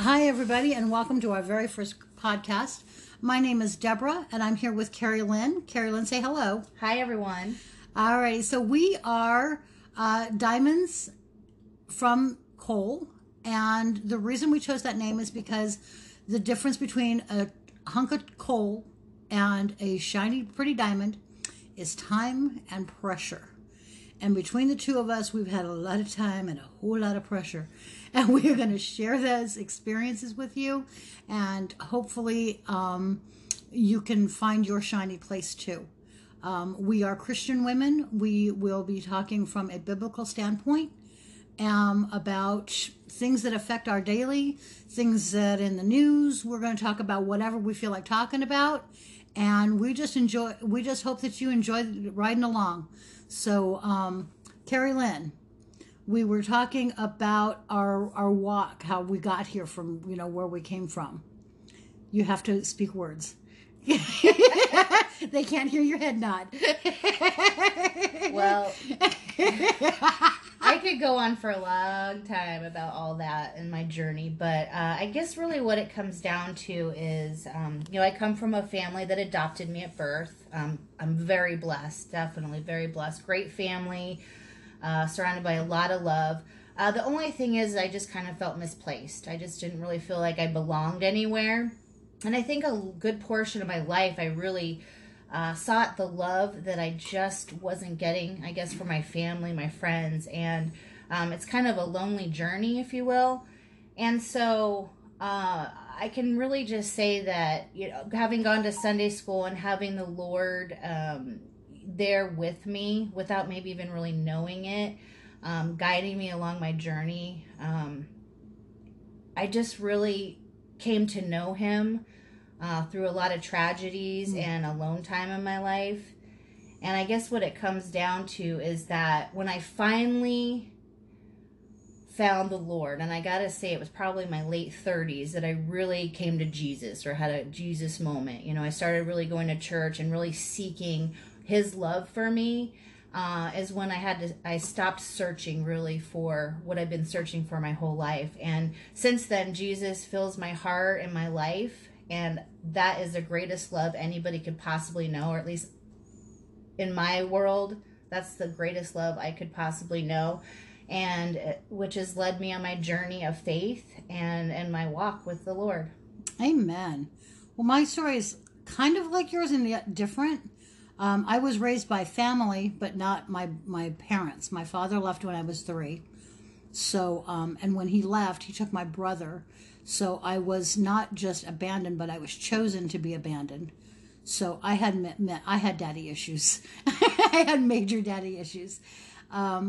Hi, everybody, and welcome to our very first podcast. My name is Deborah, and I'm here with Carrie Lynn. Carrie Lynn, say hello. Hi, everyone. All right, so we are Diamonds from Coal, and the reason we chose that name is because the difference between a hunk of coal and a shiny, pretty diamond is time and pressure. And between the two of us, we've had a lot of time and a whole lot of pressure. And we are going to share those experiences with you. And hopefully you can find your shiny place too. We are Christian women. We will be talking from a biblical standpoint about things that affect our daily, things that in the news. We're going to talk about whatever we feel like talking about. And we just hope that you enjoy riding along. So, Carrie Lynn, we were talking about our walk, how we got here from, you know, where we came from. You have to speak words. They can't hear your head nod. Well, I could go on for a long time about all that and my journey, but I guess really what it comes down to is, you know, I come from a family that adopted me at birth. I'm very blessed, definitely very blessed. Great family, surrounded by a lot of love. The only thing is I just kind of felt misplaced. I just didn't really feel like I belonged anywhere. And I think a good portion of my life, I really sought the love that I just wasn't getting, I guess, from my family, my friends. And it's kind of a lonely journey, if you will. And so I can really just say that, you know, having gone to Sunday school and having the Lord there with me without maybe even really knowing it, guiding me along my journey, I just really came to know him through a lot of tragedies and alone time in my life. And I guess what it comes down to is that when I finally found the Lord, and I gotta say it was probably my late 30s that I really came to Jesus or had a Jesus moment. You know, I started really going to church and really seeking his love for me is when I stopped searching really for what I've been searching for my whole life. And since then, Jesus fills my heart and my life. And that is the greatest love anybody could possibly know, or at least in my world, that's the greatest love I could possibly know. And which has led me on my journey of faith and my walk with the Lord. Amen. Well, my story is kind of like yours and yet different. I was raised by family, but not my parents. My father left when I was 3. So, and when he left, he took my brother. So I was not just abandoned, but I was chosen to be abandoned. So I had daddy issues. I had major daddy issues,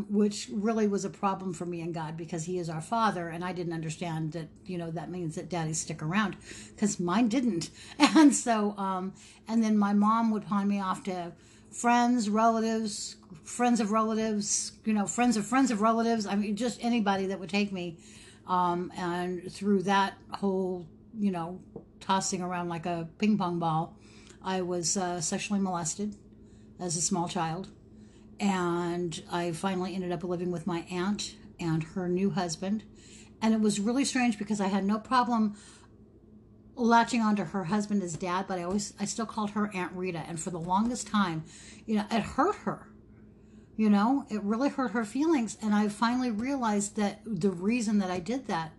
which really was a problem for me and God, because he is our father. And I didn't understand that, you know, that means that daddies stick around, because mine didn't. And so, and then my mom would pawn me off to friends, relatives, friends of relatives, you know, friends of relatives. I mean, just anybody that would take me. And through that whole, you know, tossing around like a ping pong ball, I was sexually molested as a small child. And I finally ended up living with my aunt and her new husband. And it was really strange because I had no problem latching onto her husband as dad, but I still called her Aunt Rita. And for the longest time, you know, it hurt her. You know, it really hurt her feelings. And I finally realized that the reason that I did that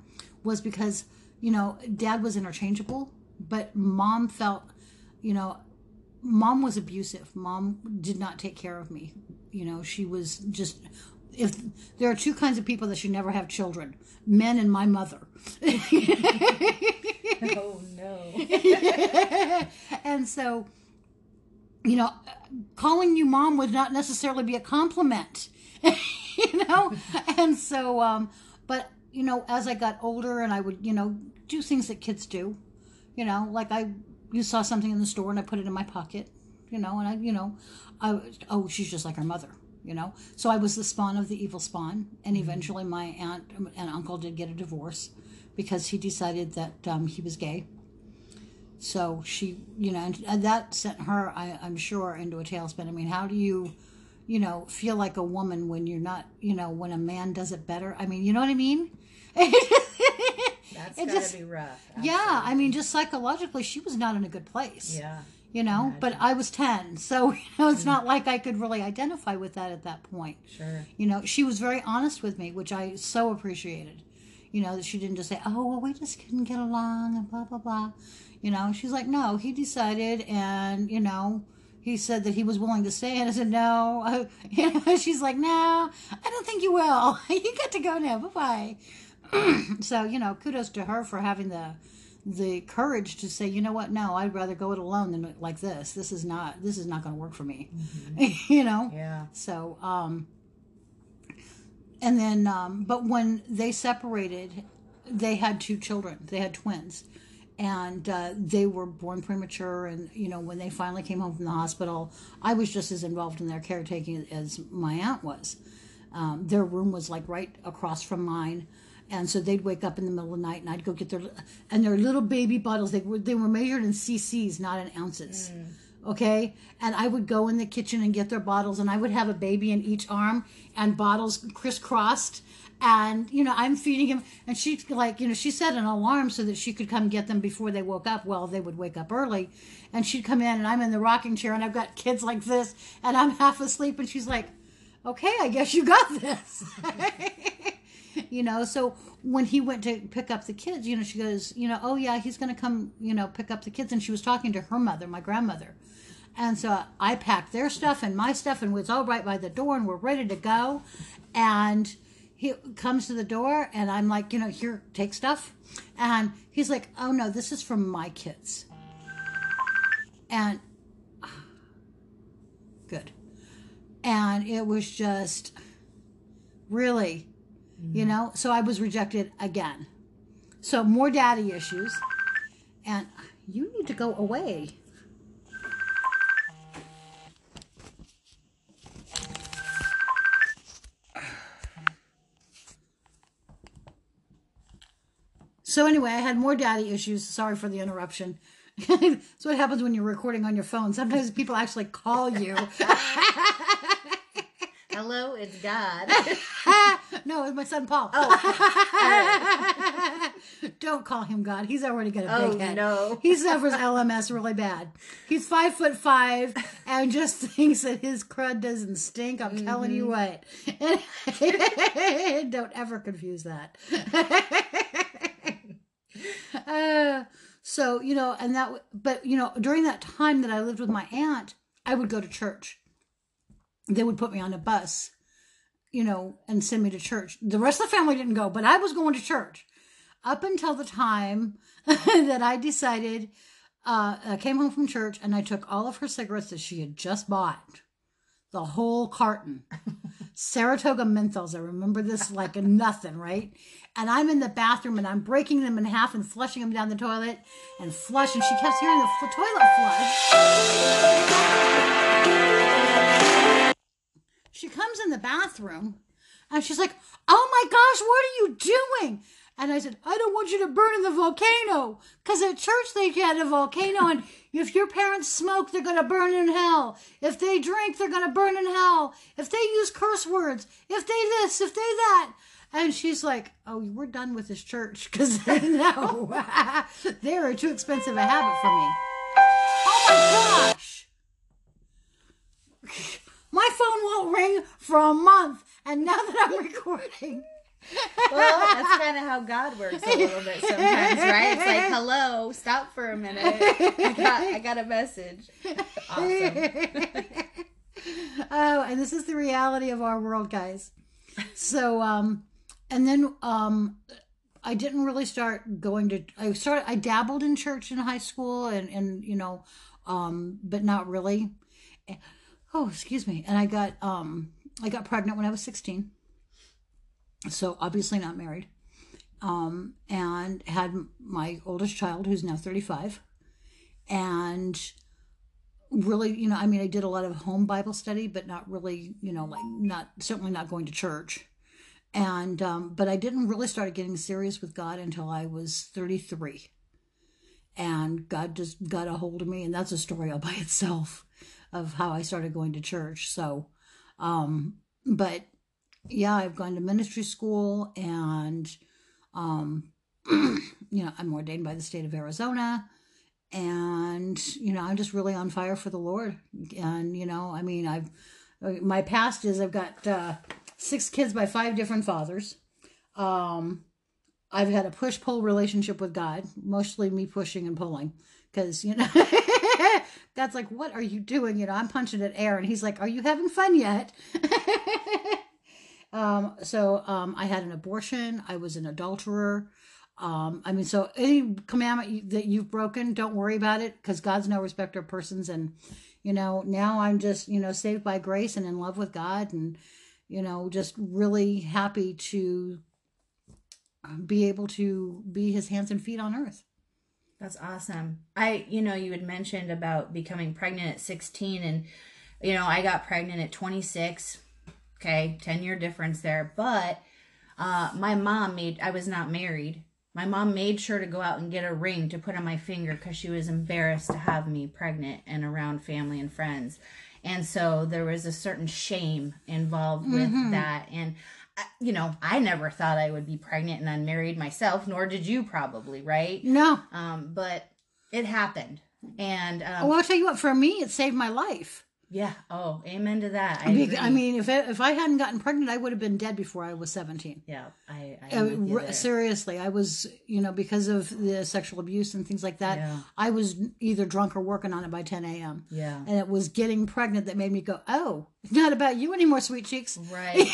was because, you know, dad was interchangeable, but mom felt, you know, mom was abusive. Mom did not take care of me. You know, she was just, if there are two kinds of people that should never have children, men and my mother. Oh, no. Yeah. And so, you know, calling you mom would not necessarily be a compliment, you know? And so, but, you know, as I got older and I would, you know, do things that kids do, you know, like you saw something in the store and I put it in my pocket, you know, and oh, she's just like her mother, you know? So I was the spawn of the evil spawn. And eventually my aunt and uncle did get a divorce because he decided that he was gay. So she, you know, and that sent her, I'm sure, into a tailspin. I mean, how do you, you know, feel like a woman when you're not, you know, when a man does it better? I mean, you know what I mean? That's gotta be rough. Absolutely. Yeah, I mean, just psychologically, she was not in a good place. Yeah. You know, imagine. But I was 10, so you know, it's not like I could really identify with that at that point. Sure. You know, she was very honest with me, which I so appreciated. You know, that she didn't just say, oh, well, we just couldn't get along and blah, blah, blah. You know, she's like, no, he decided and, you know, he said that he was willing to stay. And I said, no. You know, she's like, no, I don't think you will. You got to go now. Bye-bye. So, you know, kudos to her for having the courage to say, you know what, no, I'd rather go it alone than like this. This is not going to work for me, you know? Yeah. So, and then, but when they separated, they had two children, they had twins, and they were born premature. And, you know, when they finally came home from the hospital, I was just as involved in their caretaking as my aunt was. Their room was like right across from mine. And so they'd wake up in the middle of the night, and I'd go get their little baby bottles. They were measured in cc's, not in ounces. Okay? And I would go in the kitchen and get their bottles, and I would have a baby in each arm and bottles crisscrossed. And, you know, I'm feeding him. And she, like, you know, she set an alarm so that she could come get them before they woke up. Well, they would wake up early. And she'd come in, and I'm in the rocking chair, and I've got kids like this, and I'm half asleep. And she's like, okay, I guess you got this. You know, so when he went to pick up the kids, you know, she goes, you know, oh, yeah, he's going to come, you know, pick up the kids. And she was talking to her mother, my grandmother. And so I packed their stuff and my stuff, and it's all right by the door, and we're ready to go. And he comes to the door, and I'm like, you know, here, take stuff. And he's like, oh, no, this is from my kids. And good. And it was just really... you know, so I was rejected again. So more daddy issues. And you need to go away. So anyway, I had more daddy issues. Sorry for the interruption. That's what happens when you're recording on your phone. Sometimes people actually call you. Hello, it's God. No, it's my son Paul. Oh, okay. All right. Don't call him God. He's already got a big head. No. He suffers LMS really bad. He's 5'5" and just thinks that his crud doesn't stink. I'm telling you what. Don't ever confuse that. So, you know, and that, but, you know, during that time that I lived with my aunt, I would go to church. They would put me on a bus, you know, and send me to church. The rest of the family didn't go, but I was going to church up until the time that I decided, I came home from church and I took all of her cigarettes that she had just bought, the whole carton, Saratoga menthols. I remember this like a nothing, right? And I'm in the bathroom and I'm breaking them in half and flushing them down the toilet and flush. And she kept hearing the toilet flush. She comes in the bathroom and she's like, oh my gosh, what are you doing? And I said, I don't want you to burn in the volcano, because at church they had a volcano, and if your parents smoke, they're going to burn in hell. If they drink, they're going to burn in hell. If they use curse words, if they this, if they that. And she's like, oh, we're done with this church, because they know they are too expensive a habit for me. Oh my gosh. My phone won't ring for a month, and now that I'm recording. Well, that's kind of how God works a little bit sometimes, right? It's like, hello, stop for a minute. I got a message. Awesome. Oh, and this is the reality of our world, guys. So, and then I didn't really start going to, I dabbled in church in high school and you know, but not really. Oh, excuse me. And I got pregnant when I was 16. So obviously not married. And had my oldest child, who's now 35. And really, you know, I mean, I did a lot of home Bible study, but not really, you know, like certainly not going to church. And, but I didn't really start getting serious with God until I was 33. And God just got a hold of me. And that's a story all by itself, of how I started going to church. So, but yeah, I've gone to ministry school and, you know, I'm ordained by the state of Arizona, and, you know, I'm just really on fire for the Lord. And, you know, I mean, my past is I've got 6 kids by 5 different fathers. I've had a push-pull relationship with God, mostly me pushing and pulling, because, you know, that's like, what are you doing? You know, I'm punching at air, and he's like, are you having fun yet? I had an abortion. I was an adulterer. I mean, so any commandment that you've broken, don't worry about it, because God's no respecter of persons. And, you know, now I'm just, you know, saved by grace and in love with God, and, you know, just really happy to be able to be his hands and feet on earth. That's awesome. You know, you had mentioned about becoming pregnant at 16, and, you know, I got pregnant at 26. Okay. 10-year difference there. But, I was not married. My mom made sure to go out and get a ring to put on my finger, because she was embarrassed to have me pregnant and around family and friends. And so there was a certain shame involved with that. And, you know, I never thought I would be pregnant and unmarried myself, nor did you probably, right? No. But it happened. And, I'll tell you what, for me, it saved my life. Yeah. Oh, amen to that. I mean, if I hadn't gotten pregnant, I would have been dead before I was 17. Yeah. Seriously, I was, you know, because of the sexual abuse and things like that, yeah. I was either drunk or working on it by 10 a.m. Yeah. And it was getting pregnant that made me go, oh, it's not about you anymore, sweet cheeks. Right.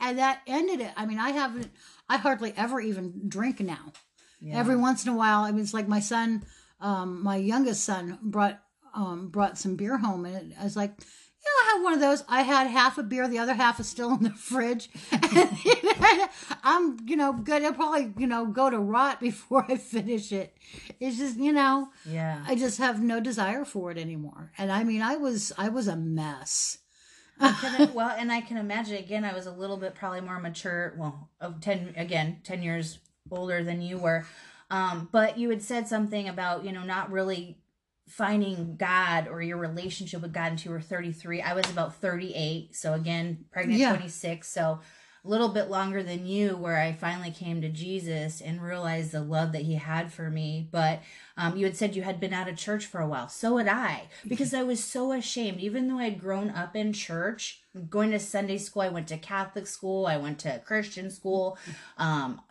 And that ended it. I mean, I hardly ever even drink now. Yeah. Every once in a while. I mean, it's like my son, my youngest son brought some beer home, and I was like, you know, I have one of those. I had half a beer, the other half is still in the fridge. And, you know, I'm, you know, good. It'll probably, you know, go to rot before I finish it. It's just, you know, yeah. I just have no desire for it anymore. And I mean, I was a mess. And I can imagine, again, I was a little bit probably more mature. Well, 10 years older than you were. But you had said something about, you know, not really finding God or your relationship with God until you were 33. I was about 38. So again, pregnant, yeah. 26. So a little bit longer than you, where I finally came to Jesus and realized the love that he had for me. But you had said you had been out of church for a while. So had I, because I was so ashamed, even though I'd grown up in church, going to Sunday school. I went to Catholic school. I went to Christian school,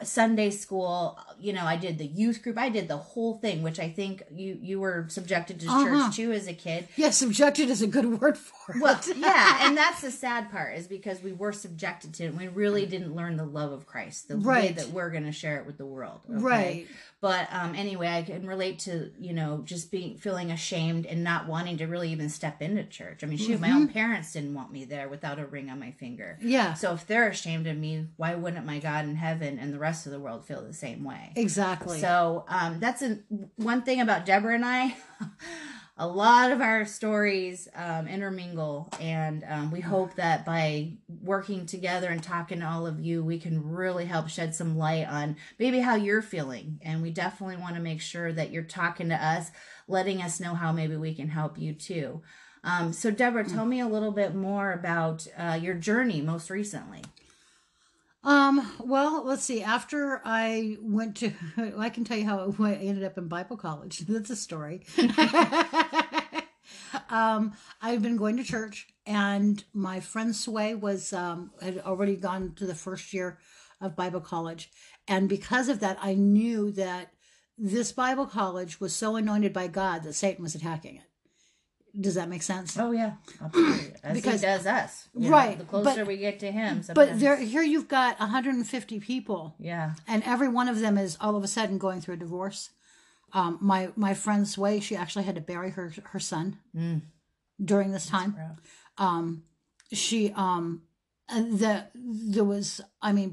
Sunday school. You know, I did the youth group. I did the whole thing, which I think you were subjected to church too as a kid. Yeah, subjected is a good word for it. Well, yeah, and that's the sad part, is because we were subjected to it. We really didn't learn the love of Christ, the way that we're going to share it with the world. Okay? Right. But anyway, I can relate to, you know, just feeling ashamed and not wanting to really even step into church. I mean, shoot, my own parents didn't want me there without a ring on my finger. Yeah. So if they're ashamed of me, why wouldn't my God in heaven and the rest of the world feel the same way? Exactly. So that's one thing about Deborah and I. A lot of our stories intermingle, and we hope that by working together and talking to all of you, we can really help shed some light on maybe how you're feeling. And we definitely want to make sure that you're talking to us, letting us know how maybe we can help you too. So Deborah, tell me a little bit more about your journey most recently. Well, let's see. After I went to, I can tell you how I ended up in Bible college. That's a story. I've been going to church, and my friend Sway had already gone to the first year of Bible college. And because of that, I knew that this Bible college was so anointed by God that Satan was attacking it. Does that make sense? Oh, yeah. Absolutely. Because he does us. Right. Know, the closer we get to him. Sometimes. But here you've got 150 people. Yeah. And every one of them is all of a sudden going through a divorce. My friend Sway, she actually had to bury her son during this time.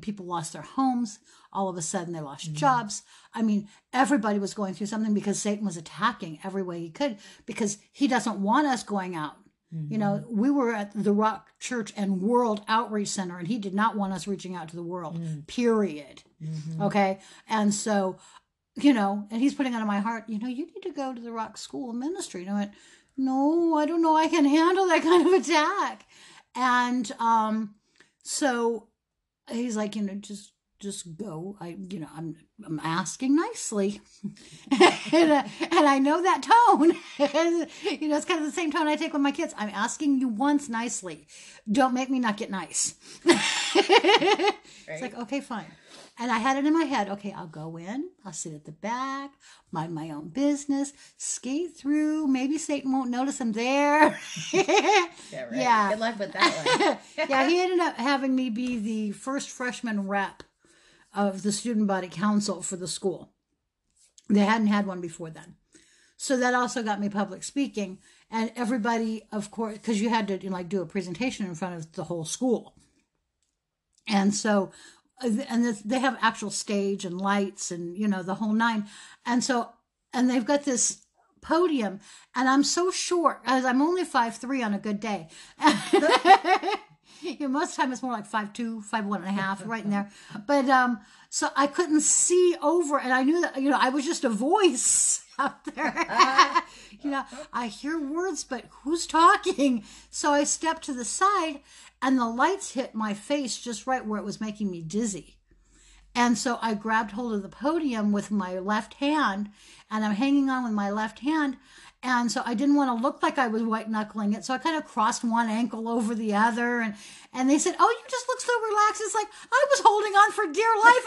People lost their homes. All of a sudden they lost jobs. I mean, everybody was going through something because Satan was attacking every way he could, because he doesn't want us going out. You know, we were at the Rock Church and World Outreach Center, and he did not want us reaching out to the world, period. Okay. And so, you know, and he's putting it on my heart, you know, you need to go to the Rock School of Ministry. And I went, no, I don't know. I can handle that kind of attack. And, so he's like, you know, just just go. I'm asking nicely, and I know that tone. It's kind of the same tone I take with my kids. I'm asking you once nicely. Don't make me not get nice. Right. It's like, okay, fine. And I had it in my head. Okay, I'll go in. I'll sit at the back, mind my own business, skate through. Maybe Satan won't notice I'm there. Yeah, right. Yeah. Good luck with that one. Yeah, he ended up having me be the first freshman rep of the student body council for the school. They hadn't had one before then. So that also got me public speaking. And everybody, of course, because you had to do a presentation in front of the whole school. And so, and they have actual stage and lights and, the whole nine. And so, and they've got this podium, and I'm so short, as I'm only 5'3" on a good day. Most of the time it's more like 5'2", 5'1" and a half, right in there. But so I couldn't see over, and I knew that, I was just a voice out there. I hear words, but who's talking? So I stepped to the side, and the lights hit my face just right where it was making me dizzy. And so I grabbed hold of the podium with my left hand, and I'm hanging on with my left hand. And so I didn't want to look like I was white-knuckling it. So I kind of crossed one ankle over the other. And they said, oh, you just look so relaxed. It's like, I was holding on for dear life.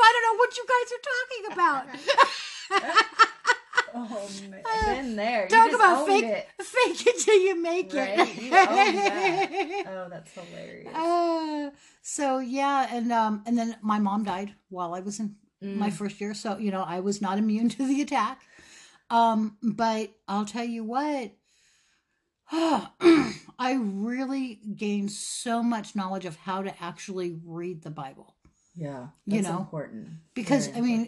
I don't know what you guys are talking about. Oh, man. I've been there. Talk about fake it till you make it. Right? You own that. Oh, that's hilarious. So, yeah. And then my mom died while I was in my first year. So, I was not immune to the attack. But I'll tell you what, I really gained so much knowledge of how to actually read the Bible. Yeah. That's important. Because a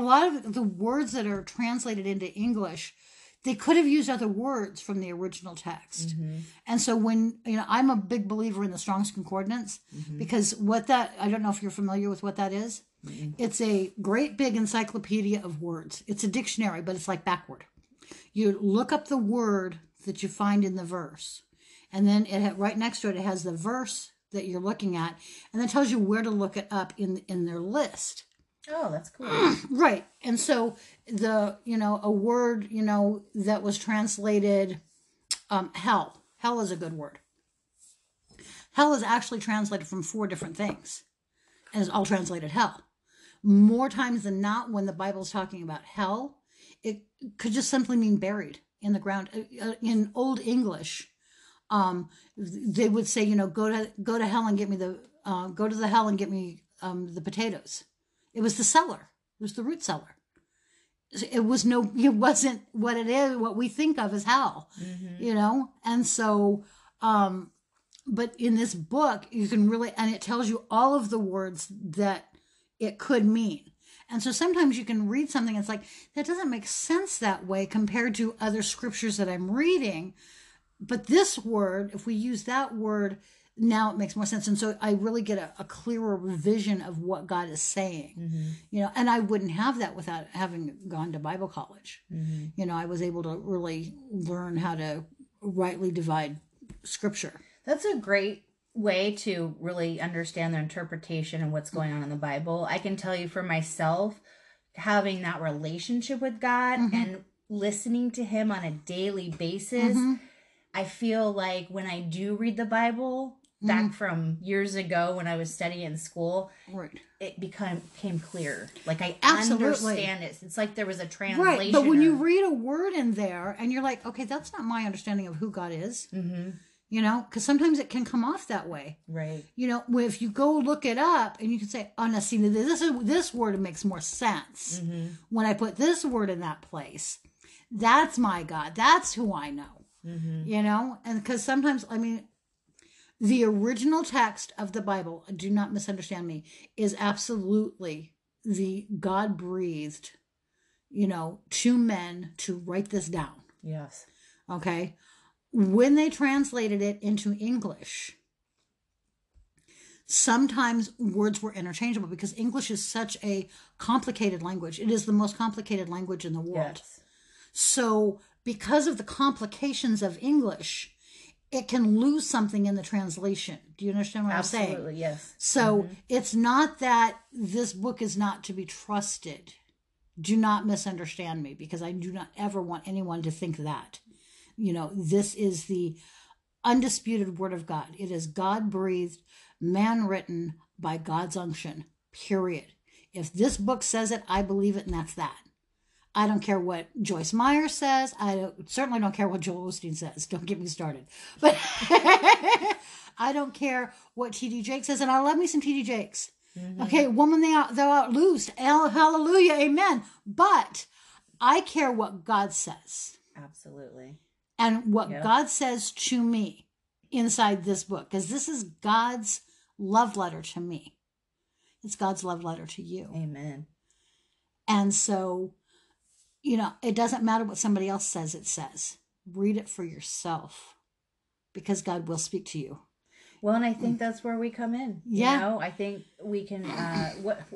lot of the words that are translated into English, they could have used other words from the original text. Mm-hmm. And so when, I'm a big believer in the Strong's Concordance, mm-hmm. because I don't know if you're familiar with what that is. It's a great big encyclopedia of words. It's a dictionary, but it's like backward. You look up the word that you find in the verse, and then right next to it, it has the verse that you're looking at, and then tells you where to look it up in their list. Oh, that's cool. Right. And so a word, that was translated, hell. Hell is a good word. Hell is actually translated from 4 different things, and it's all translated hell. More times than not, when the Bible's talking about hell, it could just simply mean buried in the ground. In Old English, they would say, go to hell and get me the potatoes. It was the cellar. It was the root cellar. It wasn't what it is, what we think of as hell, mm-hmm. And so, but in this book, you can really, and it tells you all of the words that it could mean. And so sometimes you can read something, it's like, that doesn't make sense that way compared to other scriptures that I'm reading. But this word, if we use that word, now it makes more sense. And so I really get a clearer vision of what God is saying, mm-hmm. And I wouldn't have that without having gone to Bible college. Mm-hmm. I was able to really learn how to rightly divide scripture. That's a great way to really understand the interpretation and what's going on in the Bible. I can tell you for myself, having that relationship with God, mm-hmm. and listening to him on a daily basis, mm-hmm. I feel like when I do read the Bible, mm-hmm. back from years ago when I was studying in school, right. It became clear. Like, I absolutely understand it. It's like there was a translation. Right, but when you read a word in there and you're like, okay, that's not my understanding of who God is. Mm-hmm. Because sometimes it can come off that way. Right. If you go look it up and you can say, oh, no, see, this word makes more sense. Mm-hmm. When I put this word in that place, that's my God. That's who I know. Mm-hmm. And because sometimes, the original text of the Bible, do not misunderstand me, is absolutely the God breathed, to men to write this down. Yes. Okay. When they translated it into English, sometimes words were interchangeable because English is such a complicated language. It is the most complicated language in the world. Yes. So because of the complications of English, it can lose something in the translation. Do you understand what Absolutely, I'm saying? Absolutely, yes. So it's not that this book is not to be trusted. Do not misunderstand me, because I do not ever want anyone to think that. You know, this is the undisputed word of God. It is God-breathed, man-written by God's unction, period. If this book says it, I believe it, and that's that. I don't care what Joyce Meyer says. I certainly don't care what Joel Osteen says. Don't get me started. But I don't care what T.D. Jakes says, and I love me some T.D. Jakes. Mm-hmm. Okay, woman thou art loosed. Hallelujah, amen. But I care what God says. Absolutely. And what God says to me inside this book, because this is God's love letter to me. It's God's love letter to you. Amen. And so, you know, it doesn't matter what somebody else says, it says. Read it for yourself, because God will speak to you. Well, and I think that's where we come in. Yeah. You know, I think we can,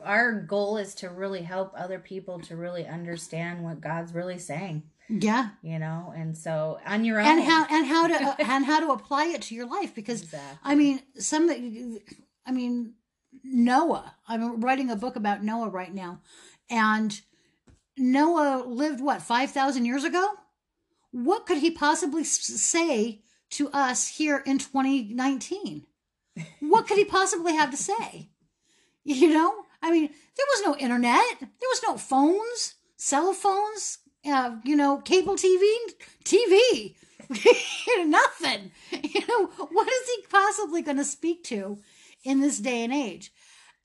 our goal is to really help other people to really understand what God's really saying. Yeah. You know, and so on your own. And how to apply it to your life, because, exactly. I mean, Noah. I'm writing a book about Noah right now, and Noah lived, what, 5,000 years ago? What could he possibly say to us here in 2019? What could he possibly have to say? You know? I mean, there was no internet. There was no phones, cell phones, cable TV. Nothing. You know, what is he possibly going to speak to in this day and age?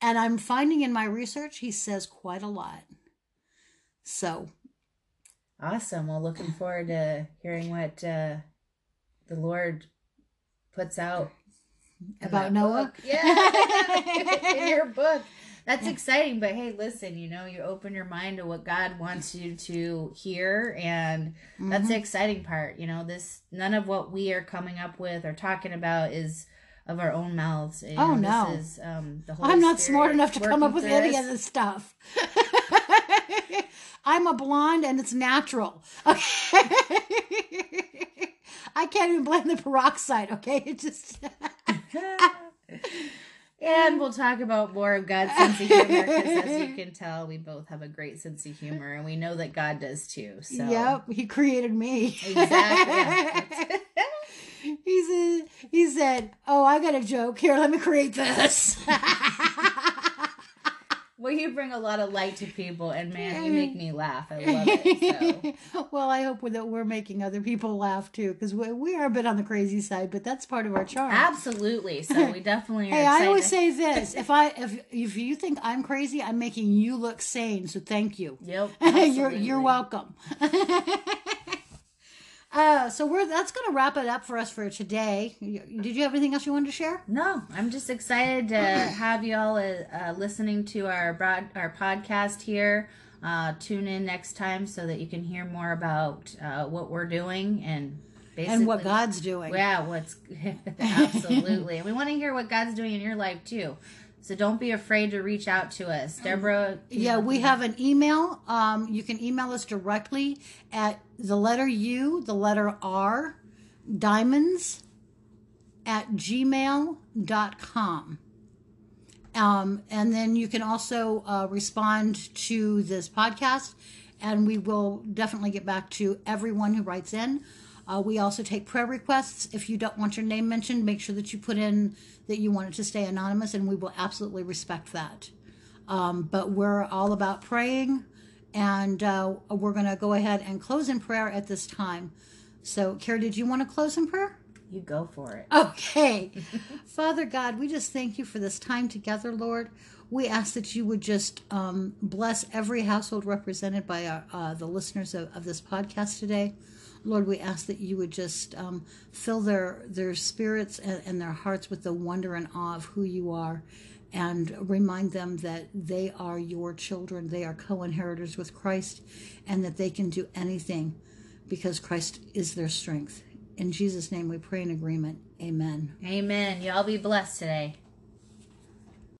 And I'm finding in my research, he says quite a lot. So awesome. Well, looking forward to hearing what the Lord puts out about Noah. Book. Yeah. In your book. That's exciting. But hey, listen, you know, you open your mind to what God wants you to hear, and that's the exciting part. You know, none of what we are coming up with or talking about is of our own mouths. You know, no. This is, the Holy I'm not Spirit smart enough to come up with any of this stuff. I'm a blonde and it's natural. Okay. I can't even blame the peroxide. Okay. It just. And we'll talk about more of God's sense of humor, because as you can tell, we both have a great sense of humor, and we know that God does too. So. Yep. He created me. Exactly. He said, oh, I got a joke here. Let me create this. Well, you bring a lot of light to people, and man, you make me laugh. I love it. So. Well, I hope that we're making other people laugh too, because we are a bit on the crazy side, but that's part of our charm. Absolutely. So we definitely. Hey, excited. I always say this: if you think I'm crazy, I'm making you look sane. So thank you. Yep. You're welcome. So that's going to wrap it up for us for today. Did you have anything else you wanted to share? No, I'm just excited to have y'all listening to our podcast here. Tune in next time so that you can hear more about what we're doing and what God's doing. Yeah, absolutely. And we want to hear what God's doing in your life too. So don't be afraid to reach out to us. Deborah. Yeah, we have an email. You can email us directly at diamonds@gmail.com. And then you can also respond to this podcast, and we will definitely get back to everyone who writes in. We also take prayer requests. If you don't want your name mentioned, make sure that you put in that you want it to stay anonymous, and we will absolutely respect that. But we're all about praying, and we're going to go ahead and close in prayer at this time. So, Carrie, did you want to close in prayer? You go for it. Okay. Father God, we just thank you for this time together, Lord. We ask that you would just bless every household represented by the listeners of this podcast today. Lord, we ask that you would just fill their spirits and their hearts with the wonder and awe of who you are, and remind them that they are your children, they are co-inheritors with Christ, and that they can do anything because Christ is their strength. In Jesus' name we pray in agreement. Amen. Amen. Y'all be blessed today.